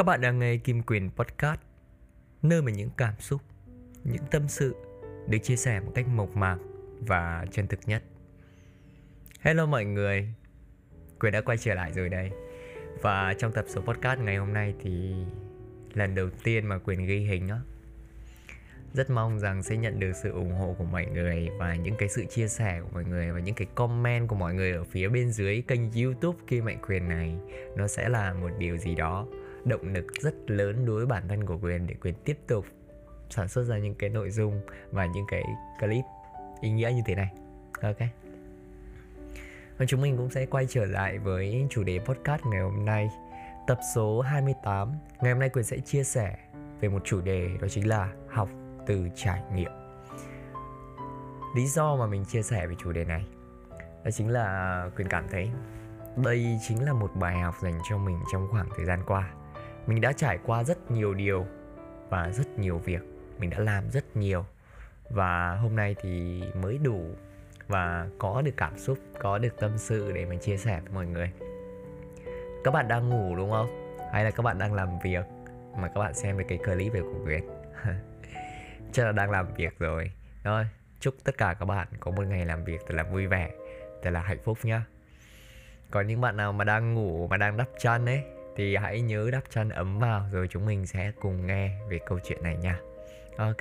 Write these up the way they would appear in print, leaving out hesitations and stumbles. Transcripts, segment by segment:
Các bạn đang nghe Kim Quyền Podcast, nơi mà những cảm xúc, những tâm sự được chia sẻ một cách mộc mạc và chân thực nhất. Hello mọi người, Quyền đã quay trở lại rồi đây. Và trong tập số podcast ngày hôm nay thì lần đầu tiên mà Quyền ghi hình đó. Rất mong rằng sẽ nhận được sự ủng hộ của mọi người và những cái sự chia sẻ của mọi người và những cái comment của mọi người ở phía bên dưới kênh YouTube Kim Mạnh Quyền này. Nó sẽ là một điều gì đó động lực rất lớn đối với bản thân của Quyền để Quyền tiếp tục sản xuất ra những cái nội dung và những cái clip ý nghĩa như thế này. Ok. Và chúng mình cũng sẽ quay trở lại với chủ đề podcast ngày hôm nay, tập số 28. Ngày hôm nay Quyền sẽ chia sẻ về một chủ đề, đó chính là học từ trải nghiệm. Lý do mà mình chia sẻ về chủ đề này đó chính là Quyền cảm thấy đây chính là một bài học dành cho mình trong khoảng thời gian qua. Mình đã trải qua rất nhiều điều và rất nhiều việc, mình đã làm rất nhiều, và hôm nay thì mới đủ và có được cảm xúc, có được tâm sự để mình chia sẻ với mọi người. Các bạn đang ngủ đúng không? Hay là các bạn đang làm việc mà các bạn xem được cái clip về của Quyền? Chắc là đang làm việc rồi. Rồi, chúc tất cả các bạn có một ngày làm việc thật là vui vẻ, thật là hạnh phúc nhá. Còn những bạn nào mà đang ngủ, mà đang đắp chăn ấy, thì hãy nhớ đắp chăn ấm vào, rồi chúng mình sẽ cùng nghe về câu chuyện này nha. Ok.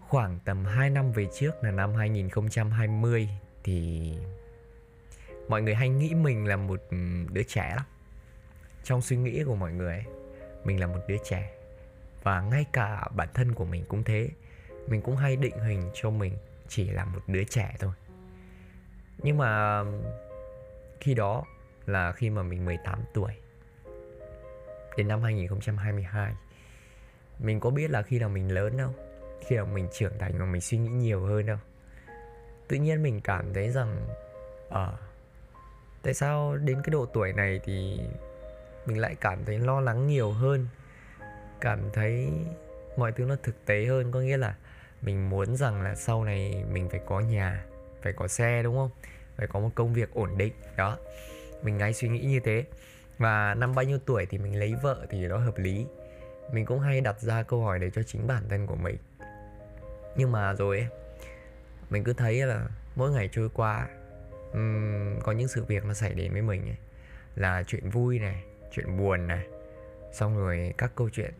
Khoảng tầm 2 năm về trước là năm 2020, thì mọi người hay nghĩ mình là một đứa trẻ lắm. Trong suy nghĩ của mọi người, mình là một đứa trẻ. Và ngay cả bản thân của mình cũng thế. Mình cũng hay định hình cho mình chỉ là một đứa trẻ thôi. Nhưng mà khi đó là khi mà mình 18 tuổi, đến năm 2022, mình có biết là khi nào mình lớn đâu, khi nào mình trưởng thành và mình suy nghĩ nhiều hơn đâu. Tự nhiên mình cảm thấy rằng tại sao đến cái độ tuổi này thì mình lại cảm thấy lo lắng nhiều hơn, cảm thấy mọi thứ nó thực tế hơn. Có nghĩa là mình muốn rằng là sau này mình phải có nhà, phải có xe đúng không? Phải có một công việc ổn định. Đó, mình ngay suy nghĩ như thế. Và năm bao nhiêu tuổi thì mình lấy vợ thì nó hợp lý. Mình cũng hay đặt ra câu hỏi đấy cho chính bản thân của mình. Nhưng mà rồi mình cứ thấy là mỗi ngày trôi qua, có những sự việc nó xảy đến với mình ấy. Là chuyện vui này, chuyện buồn này, xong rồi các câu chuyện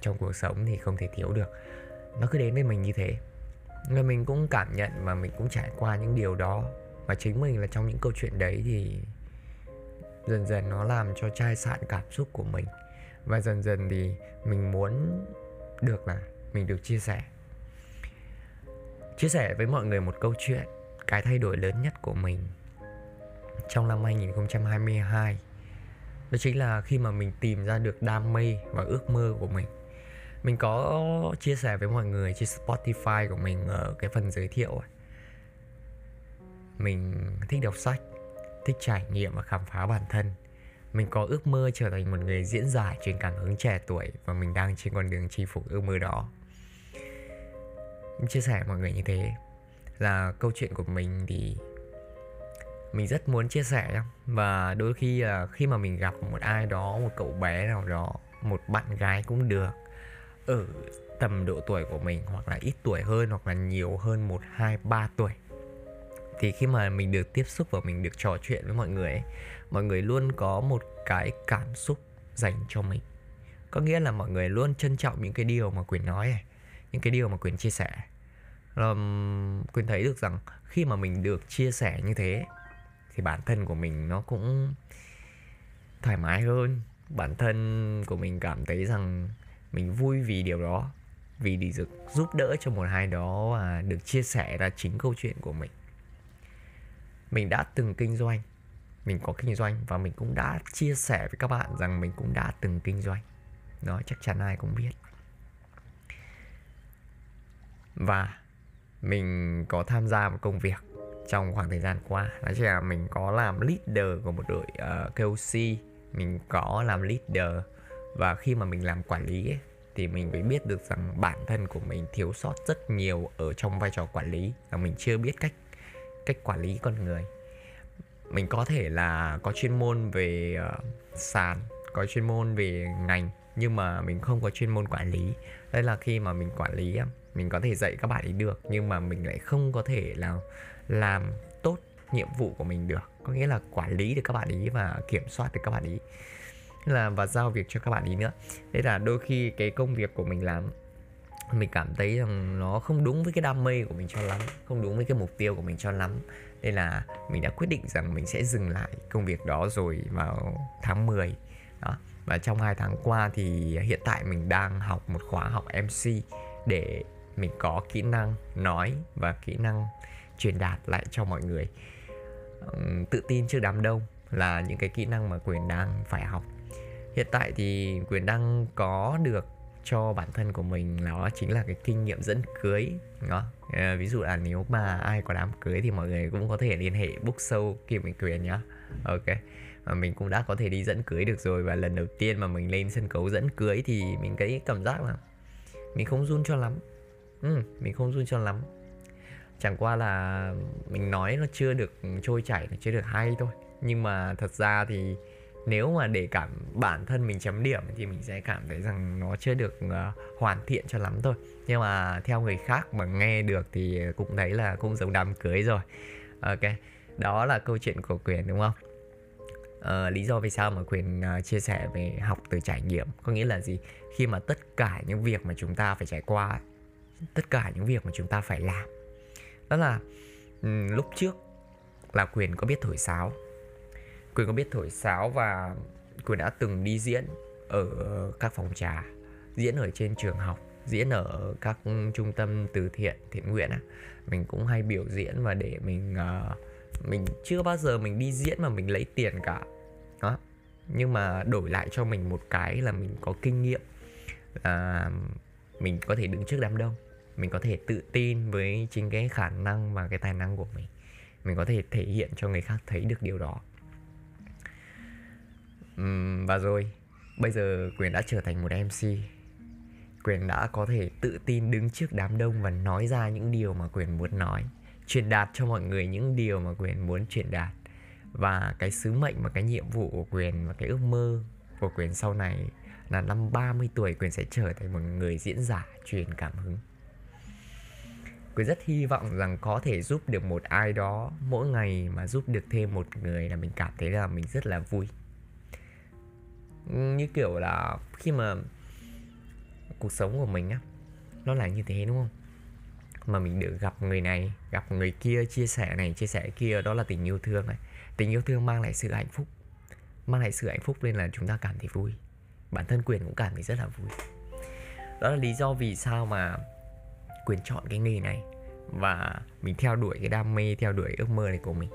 trong cuộc sống thì không thể thiếu được, nó cứ đến với mình như thế. Người mình cũng cảm nhận và mình cũng trải qua những điều đó. Và chính mình là trong những câu chuyện đấy thì dần dần nó làm cho chai sạn cảm xúc của mình. Và dần dần thì mình muốn được là mình được chia sẻ với mọi người một câu chuyện. Cái thay đổi lớn nhất của mình trong năm 2022 đó chính là khi mà mình tìm ra được đam mê và ước mơ của mình. Mình có chia sẻ với mọi người trên Spotify của mình ở cái phần giới thiệu. Mình thích đọc sách, thích trải nghiệm và khám phá bản thân. Mình có ước mơ trở thành một người diễn giải truyền cảm hứng trẻ tuổi, và mình đang trên con đường chinh phục ước mơ đó. Mình chia sẻ với mọi người như thế là câu chuyện của mình thì mình rất muốn chia sẻ. Và đôi khi là khi mà mình gặp một ai đó, một cậu bé nào đó, một bạn gái cũng được, ở tầm độ tuổi của mình, hoặc là ít tuổi hơn, hoặc là nhiều hơn 1, 2, 3 tuổi, thì khi mà mình được tiếp xúc và mình được trò chuyện với mọi người ấy, mọi người luôn có một cái cảm xúc dành cho mình. Có nghĩa là mọi người luôn trân trọng những cái điều mà Quyền nói này, những cái điều mà Quyền chia sẻ. Quyền thấy được rằng khi mà mình được chia sẻ như thế thì bản thân của mình nó cũng thoải mái hơn. Bản thân của mình cảm thấy rằng mình vui vì điều đó, vì để được giúp đỡ cho một ai đó và được chia sẻ ra chính câu chuyện của mình. Mình đã từng kinh doanh, mình có kinh doanh, và mình cũng đã chia sẻ với các bạn rằng mình cũng đã từng kinh doanh. Đó, chắc chắn ai cũng biết. Và mình có tham gia một công việc trong khoảng thời gian qua. Đó là mình có làm leader của một đội KOC, mình có làm leader. Và khi mà mình làm quản lý ấy, thì mình mới biết được rằng bản thân của mình thiếu sót rất nhiều ở trong vai trò quản lý, là mình chưa biết cách quản lý con người. Mình có thể là có chuyên môn về sàn, có chuyên môn về ngành, nhưng mà mình không có chuyên môn quản lý. Đây là khi mà mình quản lý, mình có thể dạy các bạn ấy được, nhưng mà mình lại không có thể là làm tốt nhiệm vụ của mình được. Có nghĩa là quản lý được các bạn ấy và kiểm soát được các bạn ấy, là và giao việc cho các bạn ấy nữa. Thế là đôi khi cái công việc của mình làm, mình cảm thấy rằng nó không đúng với cái đam mê của mình cho lắm, không đúng với cái mục tiêu của mình cho lắm. Nên là mình đã quyết định rằng mình sẽ dừng lại công việc đó rồi vào tháng 10 đó. Và trong 2 tháng qua thì hiện tại mình đang học một khóa học MC để mình có kỹ năng nói và kỹ năng truyền đạt lại cho mọi người. Tự tin trước đám đông là những cái kỹ năng mà Quyền đang phải học. Hiện tại thì Quyền đang có được cho bản thân của mình, đó chính là cái kinh nghiệm dẫn cưới đó. Ví dụ là nếu mà ai có đám cưới thì mọi người cũng có thể liên hệ book show Kim Quyền nhá. Ok, và mình cũng đã có thể đi dẫn cưới được rồi. Và lần đầu tiên mà mình lên sân khấu dẫn cưới thì mình cái cảm giác là mình không run cho lắm. Mình không run cho lắm. Chẳng qua là mình nói nó chưa được trôi chảy, nó chưa được hay thôi. Nhưng mà thật ra thì nếu mà để cảm bản thân mình chấm điểm thì mình sẽ cảm thấy rằng nó chưa được hoàn thiện cho lắm thôi. Nhưng mà theo người khác mà nghe được thì cũng thấy là cũng giống đám cưới rồi. Ok, đó là câu chuyện của Quyền đúng không? Lý do vì sao mà Quyền chia sẻ về học từ trải nghiệm, có nghĩa là gì? Khi mà tất cả những việc mà chúng ta phải trải qua, tất cả những việc mà chúng ta phải làm, đó là lúc trước là Quyền có biết thổi sáo. Quyền có biết thổi sáo và Quyền đã từng đi diễn ở các phòng trà, diễn ở trên trường học, diễn ở các trung tâm từ thiện, thiện nguyện. Mình cũng hay biểu diễn và để mình chưa bao giờ mình đi diễn mà mình lấy tiền cả. Đó. Nhưng mà đổi lại cho mình một cái là mình có kinh nghiệm, là mình có thể đứng trước đám đông, mình có thể tự tin với chính cái khả năng và cái tài năng của mình. Mình có thể thể hiện cho người khác thấy được điều đó. Và rồi, bây giờ Quyền đã trở thành một MC. Quyền đã có thể tự tin đứng trước đám đông và nói ra những điều mà Quyền muốn nói, truyền đạt cho mọi người những điều mà Quyền muốn truyền đạt. Và cái sứ mệnh và cái nhiệm vụ của Quyền và cái ước mơ của Quyền sau này là năm 30 tuổi Quyền sẽ trở thành một người diễn giả truyền cảm hứng. Quyền rất hy vọng rằng có thể giúp được một ai đó. Mỗi ngày mà giúp được thêm một người là mình cảm thấy là mình rất là vui. Như kiểu là khi mà cuộc sống của mình á, nó là như thế đúng không? Mà mình được gặp người này, gặp người kia, chia sẻ này, chia sẻ kia, đó là tình yêu thương này. Tình yêu thương mang lại sự hạnh phúc. Mang lại sự hạnh phúc nên là chúng ta cảm thấy vui. Bản thân Quyền cũng cảm thấy rất là vui. Đó là lý do vì sao mà Quyền chọn cái nghề này và mình theo đuổi cái đam mê, theo đuổi ước mơ này của mình.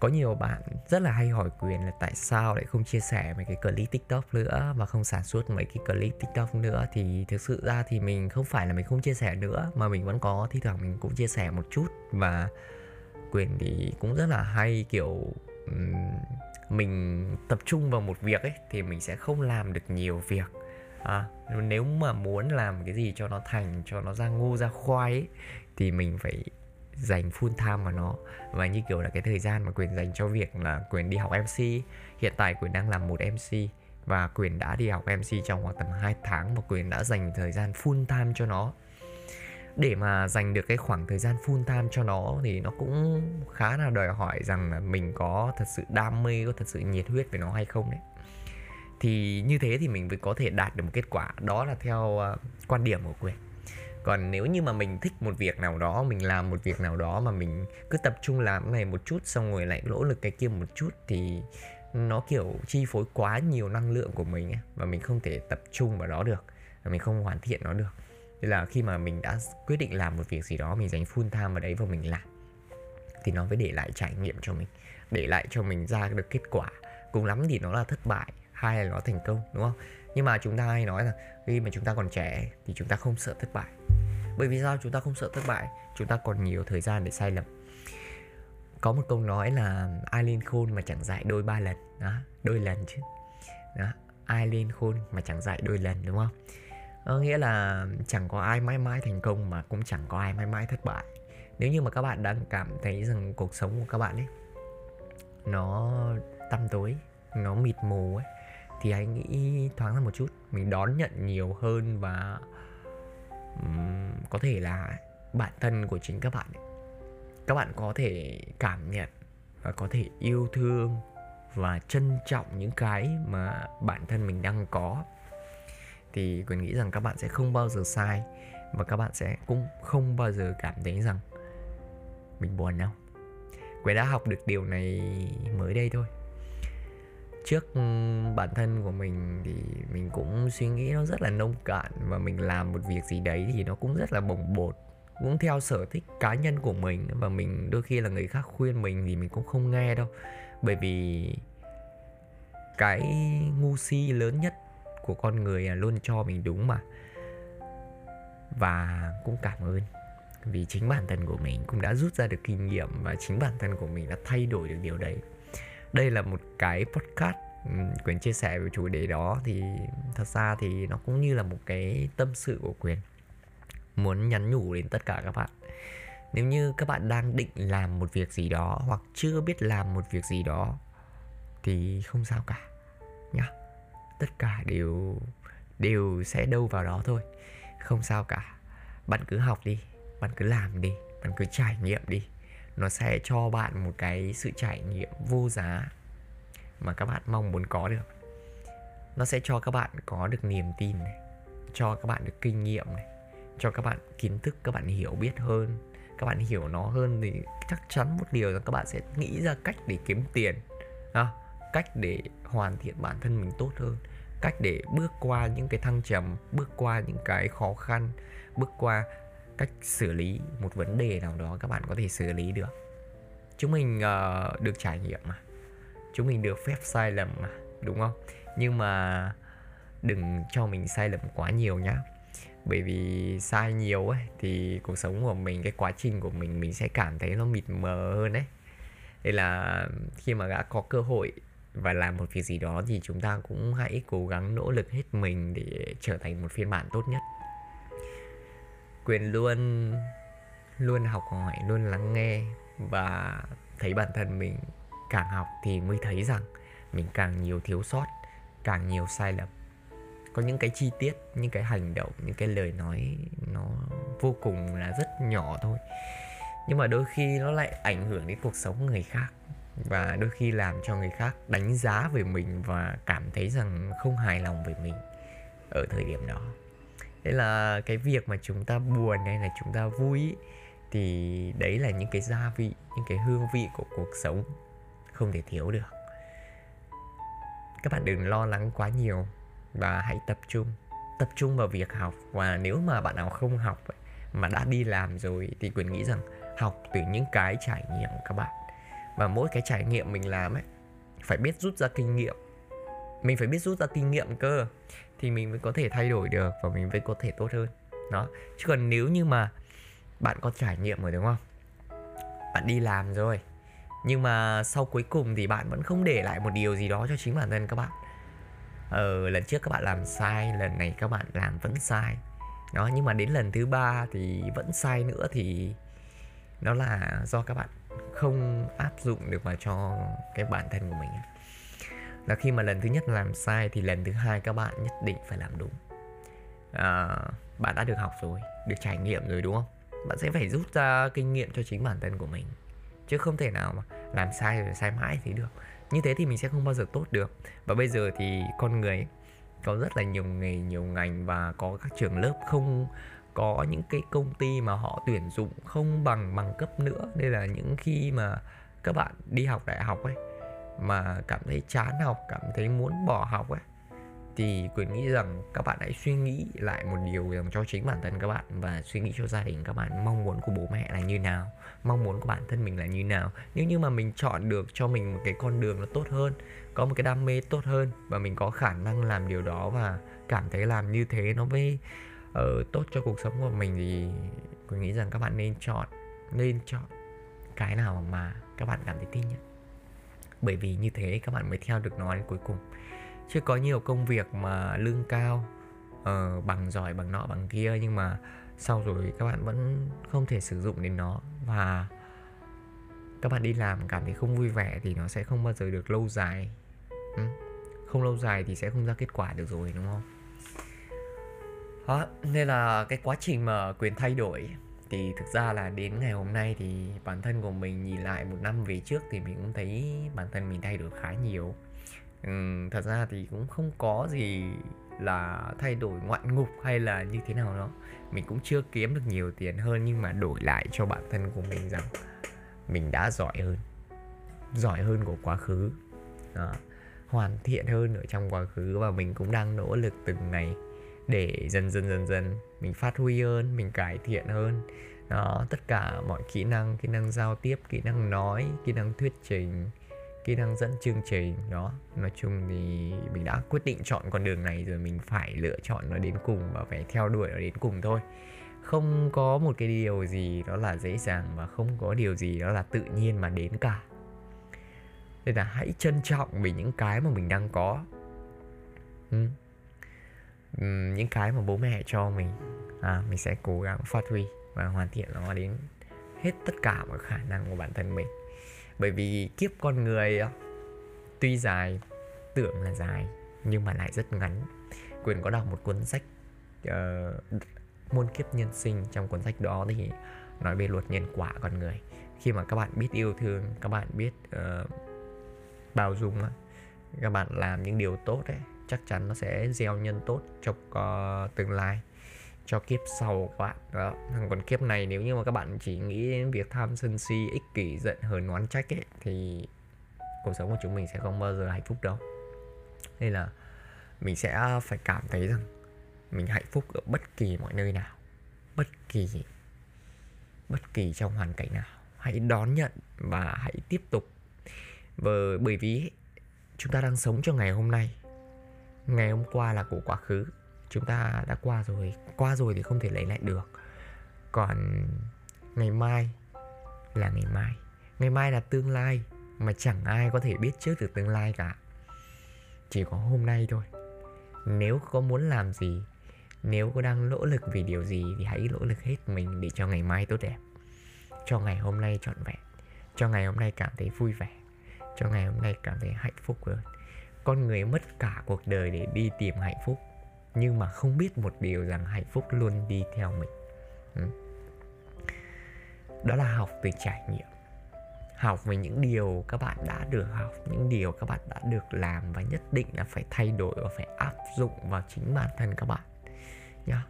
Có nhiều bạn rất là hay hỏi Quyền là tại sao lại không chia sẻ mấy cái clip TikTok nữa và không sản xuất mấy cái clip TikTok nữa. Thì thực sự ra thì mình không phải là mình không chia sẻ nữa, mà mình vẫn có, thi thoảng mình cũng chia sẻ một chút. Và Quyền thì cũng rất là hay kiểu mình tập trung vào một việc ấy thì mình sẽ không làm được nhiều việc. Nếu mà muốn làm cái gì cho nó thành, cho nó ra ngô ra khoai ấy, thì mình phải dành full time vào nó. Và như kiểu là cái thời gian mà Quyền dành cho việc là Quyền đi học MC. Hiện tại Quyền đang làm một MC và Quyền đã đi học MC trong khoảng tầm 2 tháng và Quyền đã dành thời gian full time cho nó. Để mà dành được cái khoảng thời gian full time cho nó thì nó cũng khá là đòi hỏi rằng là mình có thật sự đam mê, có thật sự nhiệt huyết với nó hay không đấy. Thì như thế thì mình mới có thể đạt được một kết quả. Đó là theo quan điểm của Quyền. Còn nếu như mà mình thích một việc nào đó, mình làm một việc nào đó mà mình cứ tập trung làm cái này một chút xong rồi lại nỗ lực cái kia một chút thì nó kiểu chi phối quá nhiều năng lượng của mình ấy, và mình không thể tập trung vào đó được, mình không hoàn thiện nó được. Thế là khi mà mình đã quyết định làm một việc gì đó, mình dành full time vào đấy và mình làm thì nó mới để lại trải nghiệm cho mình, để lại cho mình ra được kết quả. Cùng lắm thì nó là thất bại hay là nó thành công, đúng không? Nhưng mà chúng ta hay nói là khi mà chúng ta còn trẻ thì chúng ta không sợ thất bại. Bởi vì sao chúng ta không sợ thất bại? Chúng ta còn nhiều thời gian để sai lầm. Có một câu nói là ai lên khôn mà chẳng dạy đôi ba lần. Đó, đôi lần chứ. Đó, ai lên khôn mà chẳng dạy đôi lần, đúng không? Nghĩa là chẳng có ai mãi mãi thành công mà cũng chẳng có ai mãi mãi thất bại. Nếu như mà các bạn đang cảm thấy rằng cuộc sống của các bạn ấy nó tăm tối, nó mịt mù ấy, thì anh nghĩ thoáng ra một chút, mình đón nhận nhiều hơn. Và có thể là bản thân của chính các bạn ấy, các bạn có thể cảm nhận và có thể yêu thương và trân trọng những cái mà bản thân mình đang có. Thì Quyền nghĩ rằng các bạn sẽ không bao giờ sai, và các bạn sẽ cũng không bao giờ cảm thấy rằng mình buồn đâu. Quyền đã học được điều này mới đây thôi. Trước bản thân của mình thì mình cũng suy nghĩ nó rất là nông cạn, và mình làm một việc gì đấy thì nó cũng rất là bồng bột, cũng theo sở thích cá nhân của mình. Và mình đôi khi là người khác khuyên mình thì mình cũng không nghe đâu, bởi vì cái ngu si lớn nhất của con người là luôn cho mình đúng mà. Và cũng cảm ơn vì chính bản thân của mình cũng đã rút ra được kinh nghiệm, và chính bản thân của mình đã thay đổi được điều đấy. Đây là một cái podcast Quyền chia sẻ về chủ đề đó, thì thật ra thì nó cũng như là một cái tâm sự của Quyền, muốn nhắn nhủ đến tất cả các bạn. Nếu như các bạn đang định làm một việc gì đó, hoặc chưa biết làm một việc gì đó, thì không sao cả nhá. Tất cả đều sẽ đâu vào đó thôi. Không sao cả. Bạn cứ học đi, bạn cứ làm đi, bạn cứ trải nghiệm đi. Nó sẽ cho bạn một cái sự trải nghiệm vô giá mà các bạn mong muốn có được. Nó sẽ cho các bạn có được niềm tin này, cho các bạn được kinh nghiệm này, cho các bạn kiến thức, các bạn hiểu biết hơn, các bạn hiểu nó hơn. Thì chắc chắn một điều là các bạn sẽ nghĩ ra cách để kiếm tiền, cách để hoàn thiện bản thân mình tốt hơn, cách để bước qua những cái thăng trầm, bước qua những cái khó khăn, bước qua cách xử lý một vấn đề nào đó các bạn có thể xử lý được. Chúng mình được trải nghiệm mà, chúng mình được phép sai lầm mà, đúng không? Nhưng mà đừng cho mình sai lầm quá nhiều nhá. Bởi vì sai nhiều ấy thì cuộc sống của mình, cái quá trình của mình sẽ cảm thấy nó mịt mờ hơn ấy. Đây là khi mà đã có cơ hội và làm một việc gì đó thì chúng ta cũng hãy cố gắng nỗ lực hết mình để trở thành một phiên bản tốt nhất. Quyền luôn học hỏi, luôn lắng nghe, và thấy bản thân mình càng học thì mới thấy rằng mình càng nhiều thiếu sót, càng nhiều sai lầm. Có những cái chi tiết, những cái hành động, những cái lời nói nó vô cùng là rất nhỏ thôi, nhưng mà đôi khi nó lại ảnh hưởng đến cuộc sống người khác, và đôi khi làm cho người khác đánh giá về mình và cảm thấy rằng không hài lòng về mình ở thời điểm đó. Đấy là cái việc mà chúng ta buồn hay là chúng ta vui, thì đấy là những cái gia vị, những cái hương vị của cuộc sống không thể thiếu được. Các bạn đừng lo lắng quá nhiều, và hãy tập trung vào việc học. Và nếu mà bạn nào không học mà đã đi làm rồi thì Quyền nghĩ rằng học từ những cái trải nghiệm của các bạn. Và mỗi cái trải nghiệm mình làm ấy, phải biết rút ra kinh nghiệm. Mình phải biết rút ra kinh nghiệm cơ, thì mình mới có thể thay đổi được, và mình mới có thể tốt hơn đó. Chứ còn nếu như mà bạn có trải nghiệm rồi, đúng không? Bạn đi làm rồi, nhưng mà sau cuối cùng thì bạn vẫn không để lại một điều gì đó cho chính bản thân các bạn. Lần trước các bạn làm sai, lần này các bạn làm vẫn sai đó, nhưng mà đến lần thứ 3 thì vẫn sai nữa, thì nó là do các bạn không áp dụng được vào cho cái bản thân của mình. Là khi mà lần thứ nhất làm sai thì lần thứ 2 các bạn nhất định phải làm đúng. Bạn đã được học rồi, được trải nghiệm rồi, đúng không? Bạn sẽ phải rút ra kinh nghiệm cho chính bản thân của mình, chứ không thể nào mà làm sai rồi sai mãi thì được. Như thế thì mình sẽ không bao giờ tốt được. Và bây giờ thì con người có rất là nhiều nghề, nhiều ngành, và có các trường lớp, không có những cái công ty mà họ tuyển dụng không bằng bằng cấp nữa. Nên là những khi mà các bạn đi học đại học ấy mà cảm thấy chán học, cảm thấy muốn bỏ học ấy, thì Quyền nghĩ rằng các bạn hãy suy nghĩ lại một điều rằng cho chính bản thân các bạn, và suy nghĩ cho gia đình các bạn, mong muốn của bố mẹ là như nào, mong muốn của bản thân mình là như nào. Nếu như mà mình chọn được cho mình một cái con đường nó tốt hơn, có một cái đam mê tốt hơn, và mình có khả năng làm điều đó và cảm thấy làm như thế nó mới tốt cho cuộc sống của mình, thì Quyền nghĩ rằng các bạn nên chọn cái nào mà các bạn cảm thấy thích nhất. Bởi vì như thế các bạn mới theo được nó đến cuối cùng. Chứ có nhiều công việc mà lương cao, bằng giỏi, bằng nọ, bằng kia, nhưng mà sau rồi các bạn vẫn không thể sử dụng đến nó. Và các bạn đi làm cảm thấy không vui vẻ thì nó sẽ không bao giờ được lâu dài. Không lâu dài thì sẽ không ra kết quả được rồi, đúng không? Đó, nên là cái quá trình mà Quyền thay đổi thì thực ra là đến ngày hôm nay thì bản thân của mình nhìn lại một năm về trước thì mình cũng thấy bản thân mình thay đổi khá nhiều. Thật ra thì cũng không có gì là thay đổi ngoạn ngục hay là như thế nào đó. Mình cũng chưa kiếm được nhiều tiền hơn, nhưng mà đổi lại cho bản thân của mình rằng mình đã giỏi hơn của quá khứ đó, hoàn thiện hơn ở trong quá khứ. Và mình cũng đang nỗ lực từng ngày để dần dần mình phát huy hơn, mình cải thiện hơn đó. Tất cả mọi kỹ năng giao tiếp, kỹ năng nói, kỹ năng thuyết trình, kỹ năng dẫn chương trình đó. Nói chung thì mình đã quyết định chọn con đường này rồi, mình phải lựa chọn nó đến cùng và phải theo đuổi nó đến cùng thôi. Không có một cái điều gì đó là dễ dàng và không có điều gì đó là tự nhiên mà đến cả. Nên là hãy trân trọng về những cái mà mình đang có. Những cái mà bố mẹ cho mình, mình sẽ cố gắng phát huy và hoàn thiện nó đến hết tất cả mọi khả năng của bản thân mình. Bởi vì kiếp con người tuy dài, tưởng là dài nhưng mà lại rất ngắn. Quyền có đọc một cuốn sách Muôn kiếp nhân sinh. Trong cuốn sách đó thì nói về luật nhân quả con người. Khi mà các bạn biết yêu thương, các bạn biết bao dung, các bạn làm những điều tốt ấy, chắc chắn nó sẽ gieo nhân tốt cho tương lai, cho kiếp sau của bạn đó. Còn kiếp này nếu như mà các bạn chỉ nghĩ đến việc tham sân si, ích kỷ, giận hờn, oán trách ấy, thì cuộc sống của chúng mình sẽ không bao giờ hạnh phúc đâu. Nên là mình sẽ phải cảm thấy rằng mình hạnh phúc ở bất kỳ mọi nơi nào, bất kỳ trong hoàn cảnh nào. Hãy đón nhận và hãy tiếp tục. Bởi vì chúng ta đang sống cho ngày hôm nay. Ngày hôm qua là của quá khứ, chúng ta đã qua rồi thì không thể lấy lại được. Còn ngày mai là ngày mai là tương lai mà chẳng ai có thể biết trước được tương lai cả, chỉ có hôm nay thôi. Nếu có muốn làm gì, nếu có đang nỗ lực vì điều gì thì hãy nỗ lực hết mình để cho ngày mai tốt đẹp, cho ngày hôm nay trọn vẹn, cho ngày hôm nay cảm thấy vui vẻ, cho ngày hôm nay cảm thấy hạnh phúc hơn. Con người mất cả cuộc đời để đi tìm hạnh phúc, nhưng mà không biết một điều rằng hạnh phúc luôn đi theo mình. Đó là học từ trải nghiệm. Học về những điều các bạn đã được học, những điều các bạn đã được làm, và nhất định là phải thay đổi và phải áp dụng vào chính bản thân các bạn nhá.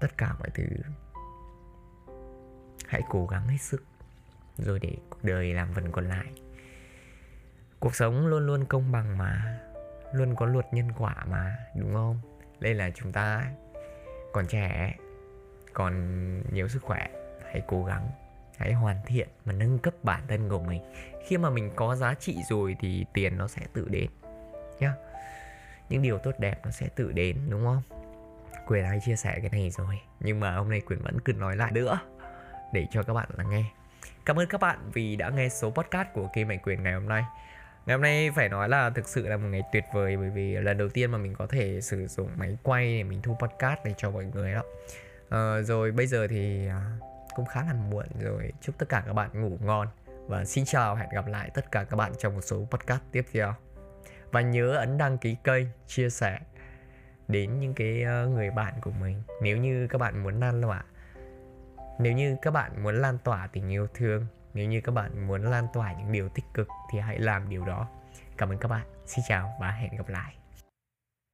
Tất cả mọi thứ hãy cố gắng hết sức, rồi để cuộc đời làm phần còn lại. Cuộc sống luôn luôn công bằng mà, luôn có luật nhân quả mà, đúng không? Đây là chúng ta còn trẻ, còn nhiều sức khỏe, hãy cố gắng, hãy hoàn thiện và nâng cấp bản thân của mình. Khi mà mình có giá trị rồi thì tiền nó sẽ tự đến nhá. Những điều tốt đẹp nó sẽ tự đến, đúng không? Quyền hay chia sẻ cái này rồi, nhưng mà hôm nay Quyền vẫn cứ nói lại nữa để cho các bạn lắng nghe. Cảm ơn các bạn vì đã nghe số podcast của Kim Quyền ngày hôm nay. Ngày hôm nay phải nói là thực sự là một ngày tuyệt vời, bởi vì lần đầu tiên mà mình có thể sử dụng máy quay để mình thu podcast để cho mọi người đó. Rồi bây giờ thì cũng khá là muộn rồi. Chúc tất cả các bạn ngủ ngon và xin chào, hẹn gặp lại tất cả các bạn trong một số podcast tiếp theo. Và nhớ ấn đăng ký kênh, chia sẻ đến những cái người bạn của mình. Nếu như các bạn muốn lan tỏa tình yêu thương, nếu như các bạn muốn lan tỏa những điều tích cực thì hãy làm điều đó. Cảm ơn các bạn. Xin chào và hẹn gặp lại.